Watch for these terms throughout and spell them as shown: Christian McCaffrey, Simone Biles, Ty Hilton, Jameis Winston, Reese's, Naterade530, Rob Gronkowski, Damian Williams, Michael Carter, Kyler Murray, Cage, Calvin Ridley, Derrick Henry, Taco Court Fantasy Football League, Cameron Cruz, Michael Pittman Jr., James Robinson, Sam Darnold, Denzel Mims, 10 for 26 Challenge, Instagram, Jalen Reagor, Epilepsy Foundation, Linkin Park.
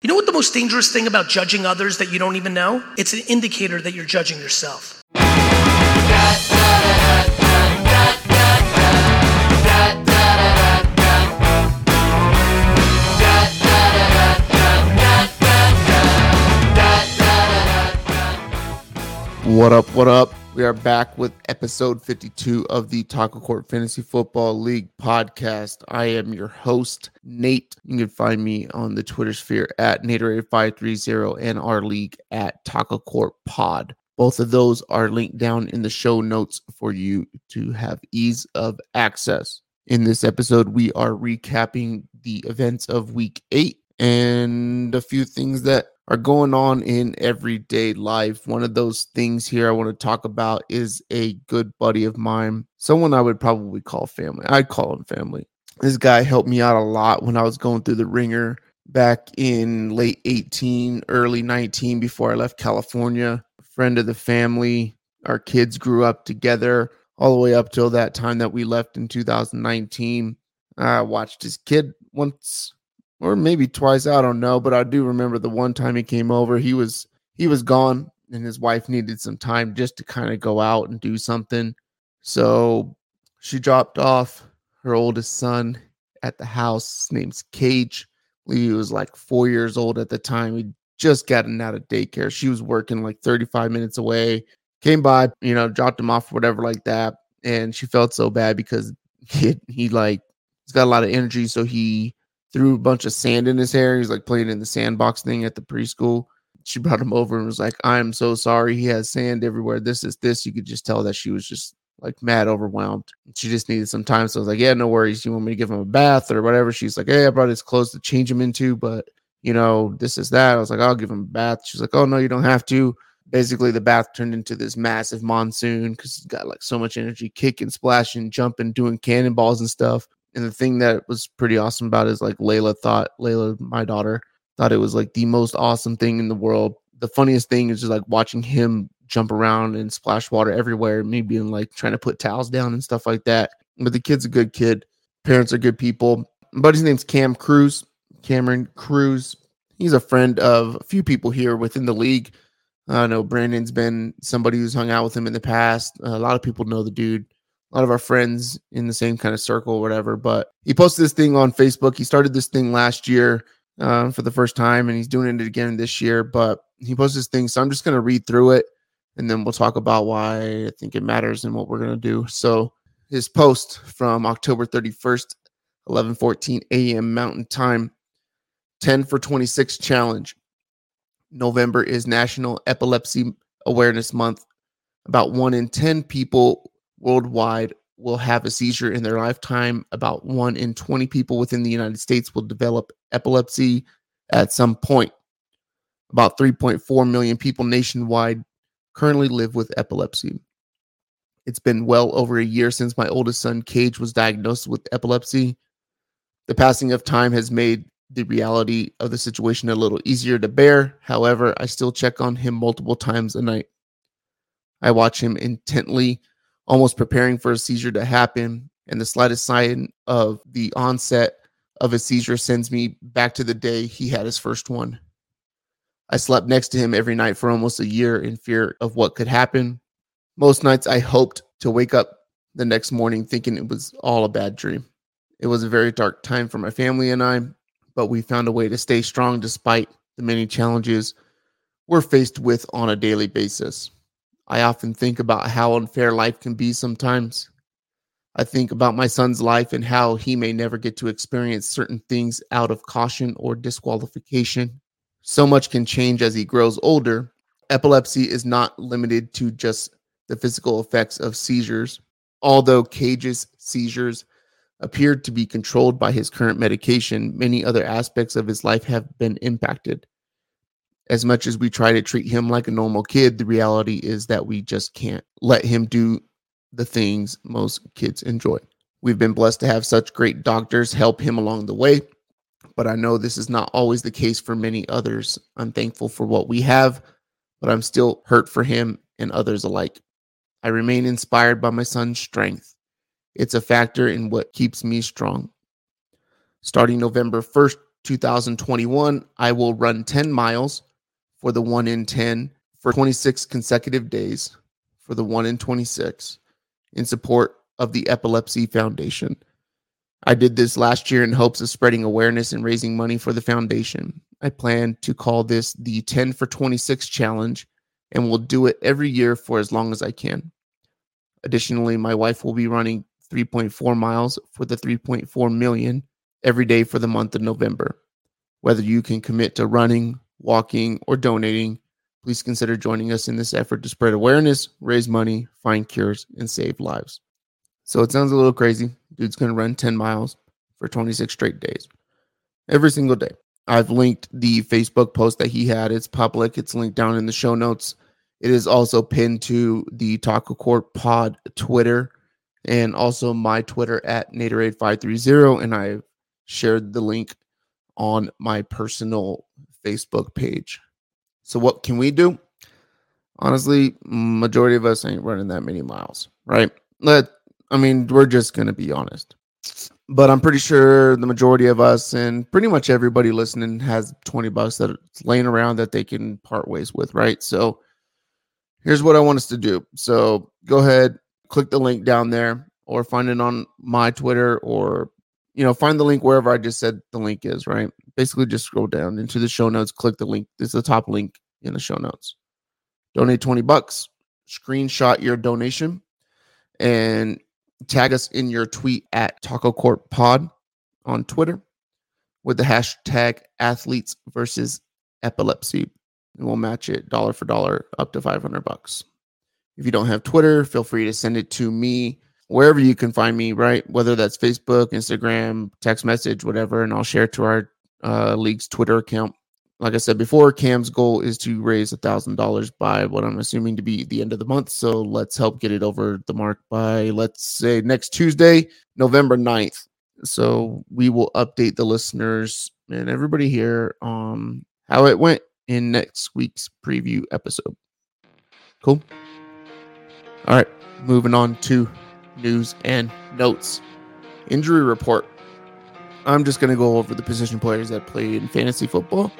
You know what the most dangerous thing about judging others that you don't even know? It's an indicator that you're judging yourself. What up, what up? We are back with episode 52 of the Taco Court Fantasy Football League podcast. I am your host, Nate. You can find me on the Twitter sphere at Naterade530 and our league at Taco Court Pod. Both of those are linked down in the show notes for you to have ease of access. In this episode, we are recapping the events of week 8 and a few things that are going on in everyday life. One of those things here I want to talk about is a good buddy of mine, someone I would probably call family. I'd call him family. This guy helped me out a lot when I was going through the ringer back in late 18, early 19, before I left California. A friend of the family. Our kids grew up together all the way up till that time that we left in 2019. I watched his kid once or maybe twice, I don't know, but I do remember the one time he came over, he was gone, and his wife needed some time just to kind of go out and do something. So she dropped off her oldest son at the house. His name's Cage. I believe he was like 4 years old at the time. He'd just gotten out of daycare. She was working like 35 minutes away. Came by, dropped him off, whatever like that, and she felt so bad because he's got a lot of energy, so he threw a bunch of sand in his hair. He's like playing in the sandbox thing at the preschool. She brought him over and was like, I'm so sorry. He has sand everywhere. This. You could just tell that she was just like mad overwhelmed. She just needed some time. So I was like, yeah, no worries. You want me to give him a bath or whatever? She's like, hey, I brought his clothes to change him into, but this is that. I was like, I'll give him a bath. She's like, oh no, you don't have to. Basically the bath turned into this massive monsoon because he's got like so much energy, kicking, splashing, jumping, doing cannonballs and stuff. And the thing that was pretty awesome about it is like Layla, my daughter, thought it was like the most awesome thing in the world. The funniest thing is just like watching him jump around and splash water everywhere, me being like trying to put towels down and stuff like that. But the kid's a good kid. Parents are good people. But his name's Cameron Cruz. He's a friend of a few people here within the league. I know Brandon's been somebody who's hung out with him in the past. A lot of people know the dude. A lot of our friends in the same kind of circle or whatever, but he posted this thing on Facebook. He started this thing last year for the first time, and he's doing it again this year, but he posted this thing. So I'm just going to read through it, and then we'll talk about why I think it matters and what we're going to do. So his post from October 31st, 11:14 a.m. Mountain Time, 10 for 26 Challenge. November is National Epilepsy Awareness Month. About 1 in 10 people worldwide will have a seizure in their lifetime. About 1 in 20 people within the United States will develop epilepsy at some point. About 3.4 million people nationwide currently live with epilepsy. It's been well over a year since my oldest son, Cage, was diagnosed with epilepsy. The passing of time has made the reality of the situation a little easier to bear. However, I still check on him multiple times a night. I watch him intently, almost preparing for a seizure to happen, and the slightest sign of the onset of a seizure sends me back to the day he had his first one. I slept next to him every night for almost a year in fear of what could happen. Most nights I hoped to wake up the next morning thinking it was all a bad dream. It was a very dark time for my family and I, but we found a way to stay strong despite the many challenges we're faced with on a daily basis. I often think about how unfair life can be sometimes. I think about my son's life and how he may never get to experience certain things out of caution or disqualification. So much can change as he grows older. Epilepsy is not limited to just the physical effects of seizures. Although Cage's seizures appeared to be controlled by his current medication, many other aspects of his life have been impacted. As much as we try to treat him like a normal kid, the reality is that we just can't let him do the things most kids enjoy. We've been blessed to have such great doctors help him along the way, but I know this is not always the case for many others. I'm thankful for what we have, but I'm still hurt for him and others alike. I remain inspired by my son's strength. It's a factor in what keeps me strong. Starting November 1st, 2021, I will run 10 miles for the 1 in 10 for 26 consecutive days for the 1 in 26 in support of the Epilepsy Foundation. I did this last year in hopes of spreading awareness and raising money for the foundation. I plan to call this the 10 for 26 Challenge and will do it every year for as long as I can. Additionally, my wife will be running 3.4 miles for the 3.4 million every day for the month of November. Whether you can commit to running, walking, or donating, please consider joining us in this effort to spread awareness, raise money, find cures, and save lives. So it sounds a little crazy. Dude's going to run 10 miles for 26 straight days. Every single day. I've linked the Facebook post that he had. It's public. It's linked down in the show notes. It is also pinned to the Taco Court Pod Twitter and also my Twitter at Naderade530. And I shared the link on my personal Facebook page. So what can we do? Honestly, majority of us ain't running that many miles, right? We're just going to be honest. But I'm pretty sure the majority of us and pretty much everybody listening has $20 that's laying around that they can part ways with, right? So here's what I want us to do. So go ahead, click the link down there or find it on my Twitter or, find the link wherever I just said the link is, right? Basically just scroll down into the show notes, click the link. This is the top link in the show notes. Donate $20, screenshot your donation and tag us in your tweet at Taco Court Pod on Twitter with the hashtag athletes versus epilepsy. And we'll match it dollar for dollar up to $500. If you don't have Twitter, feel free to send it to me wherever you can find me, right? Whether that's Facebook, Instagram, text message, whatever, and I'll share it to our league's Twitter account. Like I said before, Cam's goal is to raise $1,000 by what I'm assuming to be the end of the month. So let's help get it over the mark by, let's say, next Tuesday, November 9th. So we will update the listeners and everybody here on how it went in next week's preview episode. Cool. All right, moving on to news and notes. Injury report. I'm just going to go over the position players that played in fantasy football.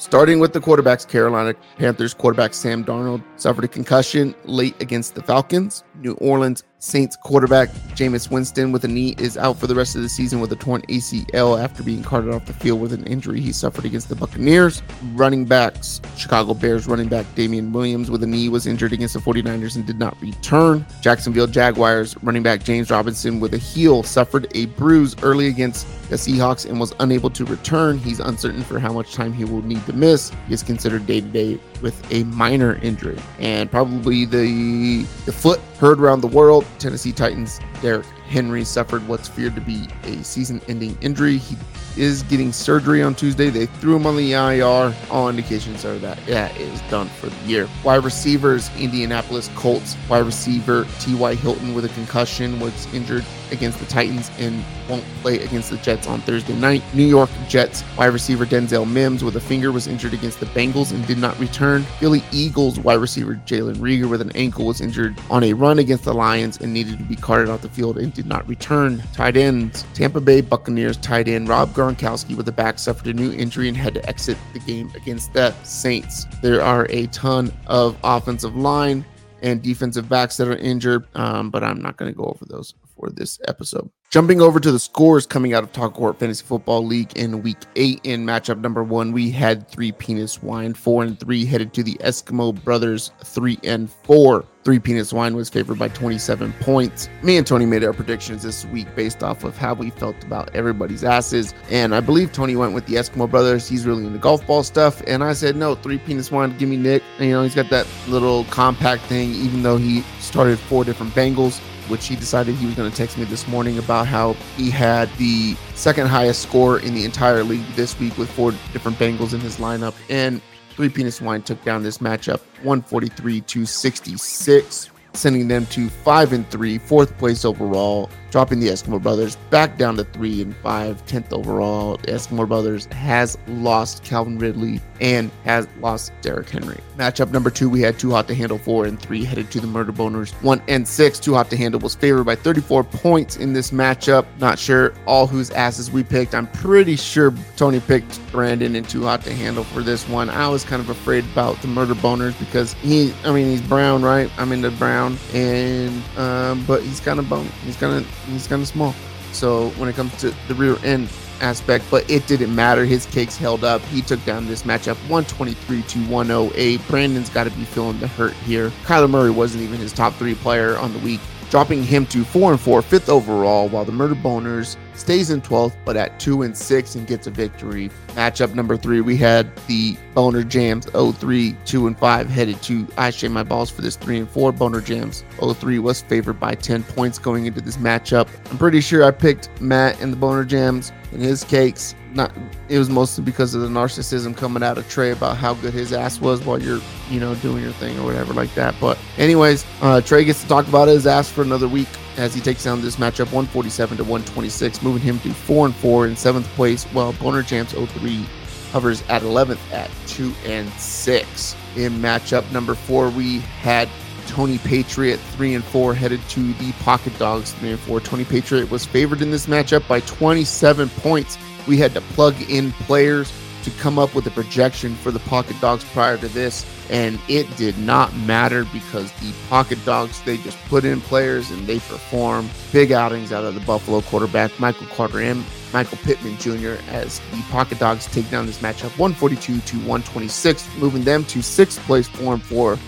Starting with the quarterbacks, Carolina Panthers quarterback Sam Darnold suffered a concussion late against the Falcons. New Orleans Saints quarterback Jameis Winston with a knee is out for the rest of the season with a torn ACL after being carted off the field with an injury he suffered against the Buccaneers. Running backs, Chicago Bears running back Damian Williams with a knee was injured against the 49ers and did not return. Jacksonville Jaguars running back James Robinson with a heel suffered a bruise early against the Seahawks and was unable to return. He's uncertain for how much time he will need to miss. He is considered day-to-day with a minor injury. And probably the foot heard around the world, Tennessee Titans Derrick Henry suffered what's feared to be a season-ending injury. He is getting surgery on Tuesday. They threw him on the IR. All indications are that is done for the year. Wide receivers, Indianapolis Colts wide receiver Ty Hilton with a concussion was injured against the Titans and won't play against the Jets on Thursday night. New York Jets wide receiver Denzel Mims with a finger was injured against the Bengals and did not return. Philly Eagles wide receiver Jalen Reagor with an ankle was injured on a run against the Lions and needed to be carted off the field and did not return. Tight ends, Tampa Bay Buccaneers tight end Rob Gronkowski with a back suffered a new injury and had to exit the game against the Saints. There are a ton of offensive line and defensive backs that are injured, but I'm not going to go over those for this episode. Jumping over to the scores coming out of Taco Court Fantasy Football League in Week 8 in matchup number 1, we had 3 Penis Wine, 4-3 headed to the Eskimo Brothers, 3-4. 3 Penis Wine was favored by 27 points. Me and Tony made our predictions this week based off of how we felt about everybody's asses, and I believe Tony went with the Eskimo Brothers. He's really into golf ball stuff, and I said, no, 3 Penis Wine, give me Nick. He's got that little compact thing, even though he started 4 different Bengals, which he decided he was going to text me this morning about how he had the second highest score in the entire league this week with 4 different Bengals in his lineup. And 3 Penis Wine took down this matchup 143 to 66, sending them to 5-3, fourth place overall, dropping the Eskimo Brothers back down to 3-5, 10th overall. The Eskimo Brothers has lost Calvin Ridley and has lost Derrick Henry. Matchup number two, we had Too Hot to Handle 4-3 headed to the Murder Boners 1-6. Too Hot to Handle was favored by 34 points in this matchup. Not sure all whose asses we picked. I'm pretty sure Tony picked Brandon and Too Hot to Handle for this one. I was kind of afraid about the Murder Boners because he's brown, right? I'm into brown, and but he's kind of bone. He's kind of small. So when it comes to the rear end aspect, but it didn't matter. His cakes held up. He took down this matchup 123 to 108. Brandon's got to be feeling the hurt here. Kyler Murray wasn't even his top three player on the week, dropping him to 4-4, 5th overall, while the Murder Boners stays in 12th, but at 2-6 and gets a victory. Matchup number three, we had the Boner Jams 0-3, 2-5 headed to I Shave My Balls for this 3-4. Boner Jams 0-3 was favored by 10 points going into this matchup. I'm pretty sure I picked Matt and the Boner Jams and his cakes. It was mostly because of the narcissism coming out of Trey about how good his ass was while you're, doing your thing or whatever like that. But anyways, Trey gets to talk about his ass for another week as he takes down this matchup 147 to 126, moving him to 4-4 in 7th place, while Boner Jams 03 hovers at 11th at 2-6. In matchup number 4, we had Tony Patriot 3-4 headed to the Pocket Dogs 3-4. Tony Patriot was favored in this matchup by 27 points. We had to plug in players to come up with a projection for the Pocket Dogs prior to this, and it did not matter because the Pocket Dogs, they just put in players and they perform. Big outings out of the Buffalo quarterback Michael Carter and Michael Pittman Jr. as the Pocket Dogs take down this matchup 142 to 126, moving them to 6th place 4-4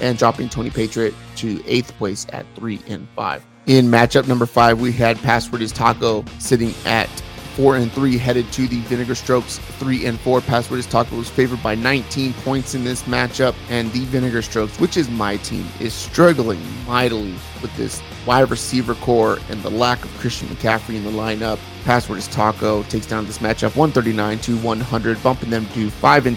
and dropping Tony Patriot to 8th place at 3-5. In matchup number 5, we had Password is Taco sitting at 4-3 headed to the Vinegar Strokes 3-4. Password is Taco was favored by 19 points in this matchup, and the Vinegar Strokes, which is my team, is struggling mightily with this wide receiver core and the lack of Christian McCaffrey in the lineup. Password is Taco takes down this matchup 139 to 100, bumping them to 5-3,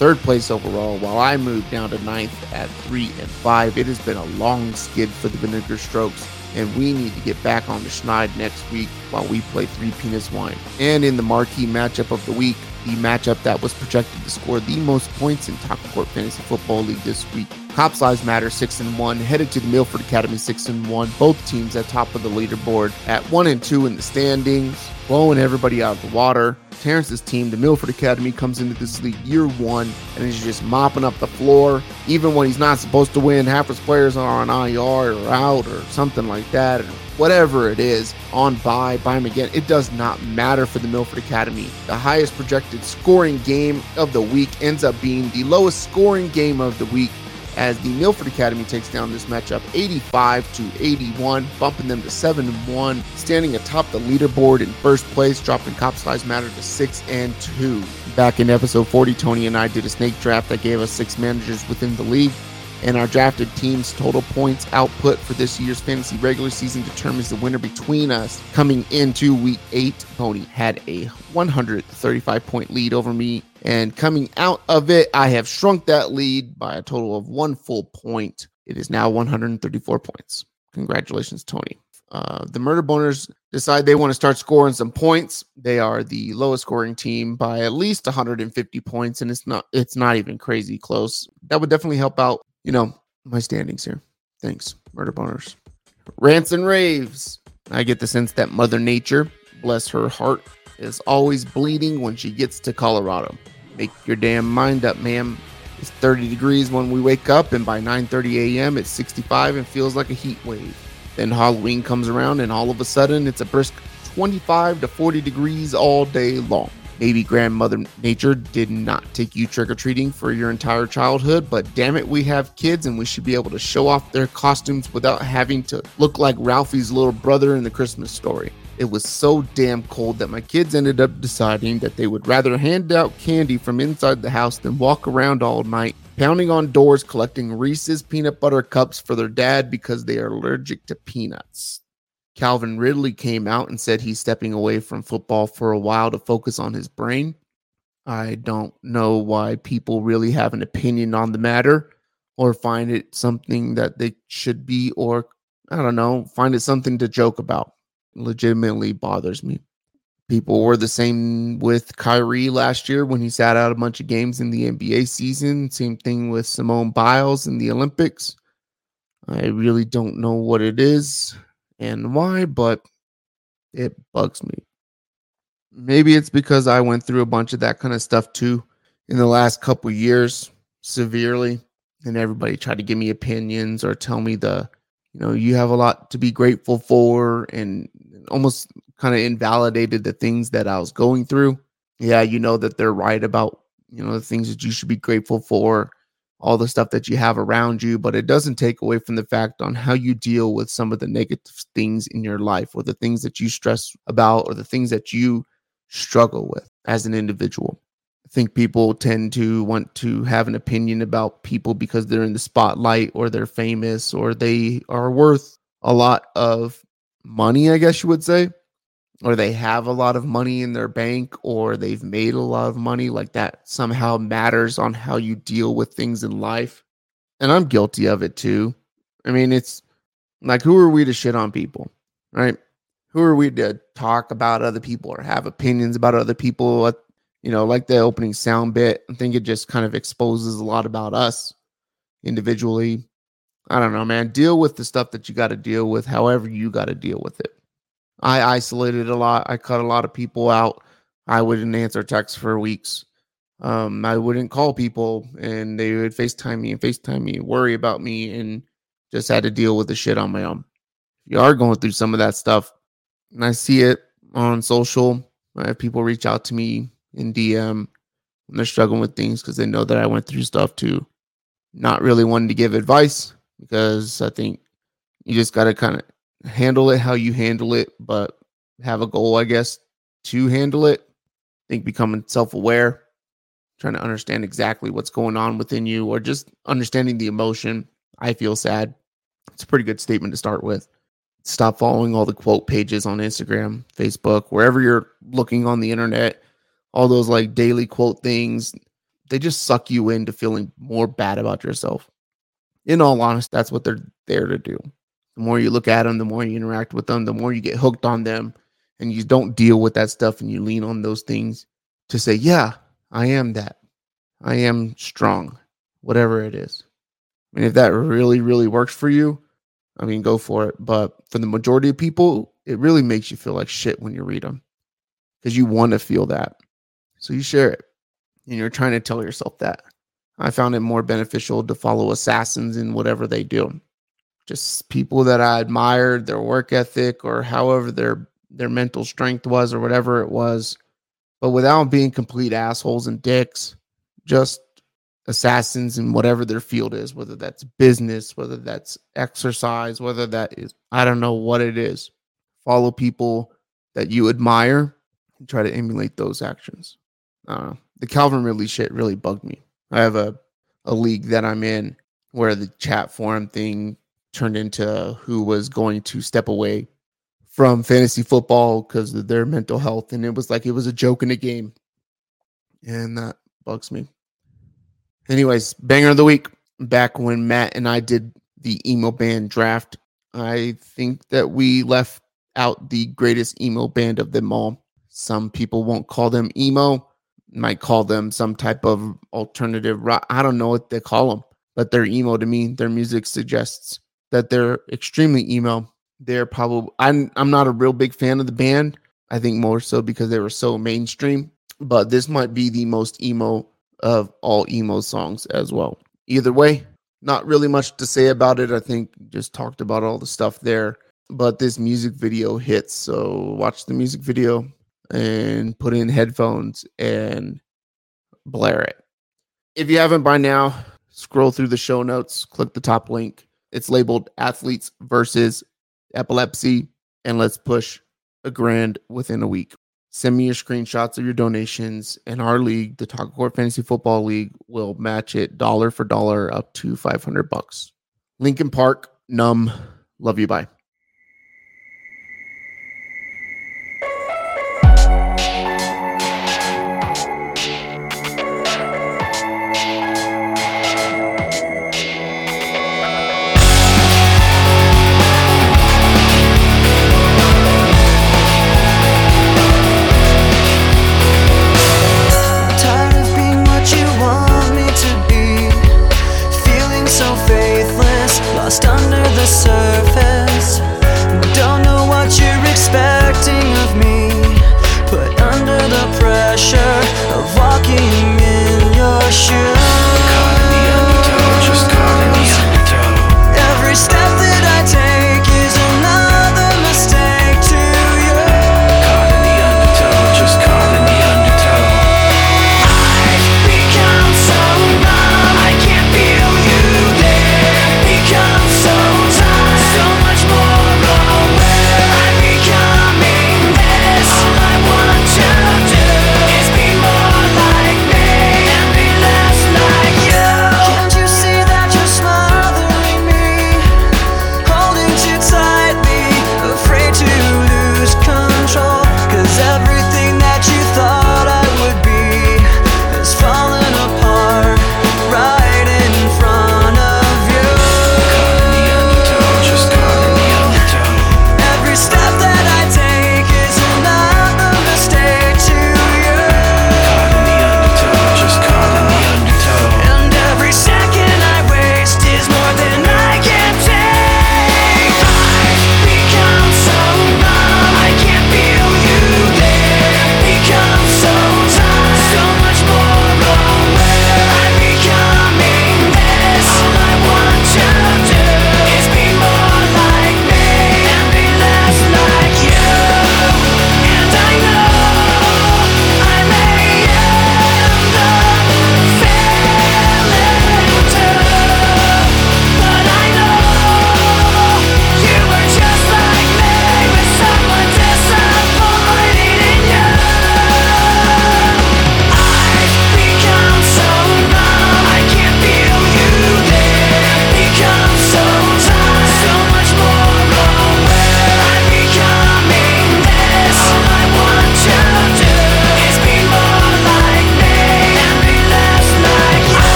3rd place overall, while I move down to 9th at 3-5. It has been a long skid for the Vinegar Strokes, and we need to get back on the schneid next week while we play Three Penis Wine. And in the marquee matchup of the week, the matchup that was projected to score the most points in Taco Court Fantasy Football League this week, Cops Lives Matter 6-1 headed to the Milford Academy 6-1. Both teams at top of the leaderboard at 1-2 in the standings, blowing everybody out of the water. Terrence's team, the Milford Academy, comes into this league year one and is just mopping up the floor. Even when he's not supposed to win, half his players are on IR or out or something like that, or whatever it is, on buy him again. It does not matter for the Milford Academy. The highest projected scoring game of the week ends up being the lowest scoring game of the week, as the Milford Academy takes down this matchup 85 to 81, bumping them to 7-1, standing atop the leaderboard in 1st place, dropping Cops Lives Matter to 6-2. Back in episode 40, Tony and I did a snake draft that gave us 6 managers within the league, and our drafted team's total points output for this year's fantasy regular season determines the winner between us. Coming into week 8, Tony had a 135-point lead over me, and coming out of it, I have shrunk that lead by a total of 1 full point. It is now 134 points. Congratulations, Tony. The Murder Boners decide they want to start scoring some points. They are the lowest scoring team by at least 150 points, and it's not even crazy close. That would definitely help out, my standings here. Thanks, Murder Boners. Rants and raves. I get the sense that Mother Nature, bless her heart, is always bleeding when she gets to Colorado. Make your damn mind up, ma'am. It's 30 degrees when we wake up, and by 9:30 a.m. it's 65 and feels like a heat wave. Then Halloween comes around, and all of a sudden it's a brisk 25 to 40 degrees all day long. Maybe Grandmother Nature did not take you trick-or-treating for your entire childhood, but damn it, we have kids and we should be able to show off their costumes without having to look like Ralphie's little brother in The Christmas Story. It was so damn cold that my kids ended up deciding that they would rather hand out candy from inside the house than walk around all night, pounding on doors, collecting Reese's peanut butter cups for their dad because they are allergic to peanuts. Calvin Ridley came out and said he's stepping away from football for a while to focus on his brain. I don't know why people really have an opinion on the matter or find it something that they should be, or find it something to joke about. legitimately bothers me. People were the same with Kyrie last year when he sat out a bunch of games in the NBA season. Same thing with Simone Biles in the Olympics. I really don't know what it is and why, but it bugs me. Maybe it's because I went through a bunch of that kind of stuff too in the last couple years severely, and everybody tried to give me opinions or tell me you have a lot to be grateful for, and almost kind of invalidated the things that I was going through. Yeah, that they're right about, the things that you should be grateful for, all the stuff that you have around you, but it doesn't take away from the fact on how you deal with some of the negative things in your life or the things that you stress about or the things that you struggle with as an individual. I think people tend to want to have an opinion about people because they're in the spotlight or they're famous or they are worth a lot of money, I guess you would say, or they have a lot of money in their bank, or they've made a lot of money, like that somehow matters on how you deal with things in life. And I'm guilty of it too. I mean, it's like, who are we to shit on people, right? Who are we to talk about other people or have opinions about other people? Like the opening sound bit, I think it just kind of exposes a lot about us individually. I don't know, man. Deal with the stuff that you got to deal with, however you got to deal with it. I isolated a lot. I cut a lot of people out. I wouldn't answer texts for weeks. I wouldn't call people, and they would FaceTime me and worry about me, and just had to deal with the shit on my own. You are going through some of that stuff, and I see it on social. I have people reach out to me in DM when they're struggling with things because they know that I went through stuff too. Not really wanting to give advice because I think you just got to kind of handle it how you handle it, but have a goal, I guess, to handle it. I think becoming self-aware, trying to understand exactly what's going on within you, or just understanding the emotion. I feel sad. It's a pretty good statement to start with. Stop following all the quote pages on Instagram, Facebook, wherever you're looking on the internet. All those like daily quote things, they just suck you into feeling more bad about yourself. In all honesty, that's what they're there to do. The more you look at them, the more you interact with them, the more you get hooked on them, and you don't deal with that stuff, and you lean on those things to say, yeah, I am that. I am strong, whatever it is. I mean, if that really, really works for you, I mean, go for it. But for the majority of people, it really makes you feel like shit when you read them because you want to feel that. So you share it, and you're trying to tell yourself that. I found it more beneficial to follow assassins in whatever they do. Just people that I admired, their work ethic, or however their mental strength was, or whatever it was, but without being complete assholes and dicks, just assassins in whatever their field is, whether that's business, whether that's exercise, whether that is, I don't know what it is. Follow people that you admire and try to emulate those actions. The Calvin Ridley shit really bugged me. I have a league that I'm in where the chat forum thing turned into who was going to step away from fantasy football because of their mental health. And it was like, it was a joke in a game. And that bugs me. Anyways, banger of the week. Back when Matt and I did the emo band draft, I think that we left out the greatest emo band of them all. Some people won't call them emo, might call them some type of alternative rock. I don't know what they call them, but they're emo to me. Their music suggests that they're extremely emo. They're probably, I'm not a real big fan of the band. I think more so because they were so mainstream, but this might be the most emo of all emo songs as well. Either way, not really much to say about it. I think just talked about all the stuff there, but this music video hits. So watch the music video and put in headphones and blare it. If you haven't by now, scroll through the show notes, click the top link. It's labeled Athletes versus Epilepsy, and let's push $1,000 within a week. Send me your screenshots of your donations, and our league, the Taco Court Fantasy Football League, will match it dollar for dollar up to $500. Linkin Park, numb. Love you, bye.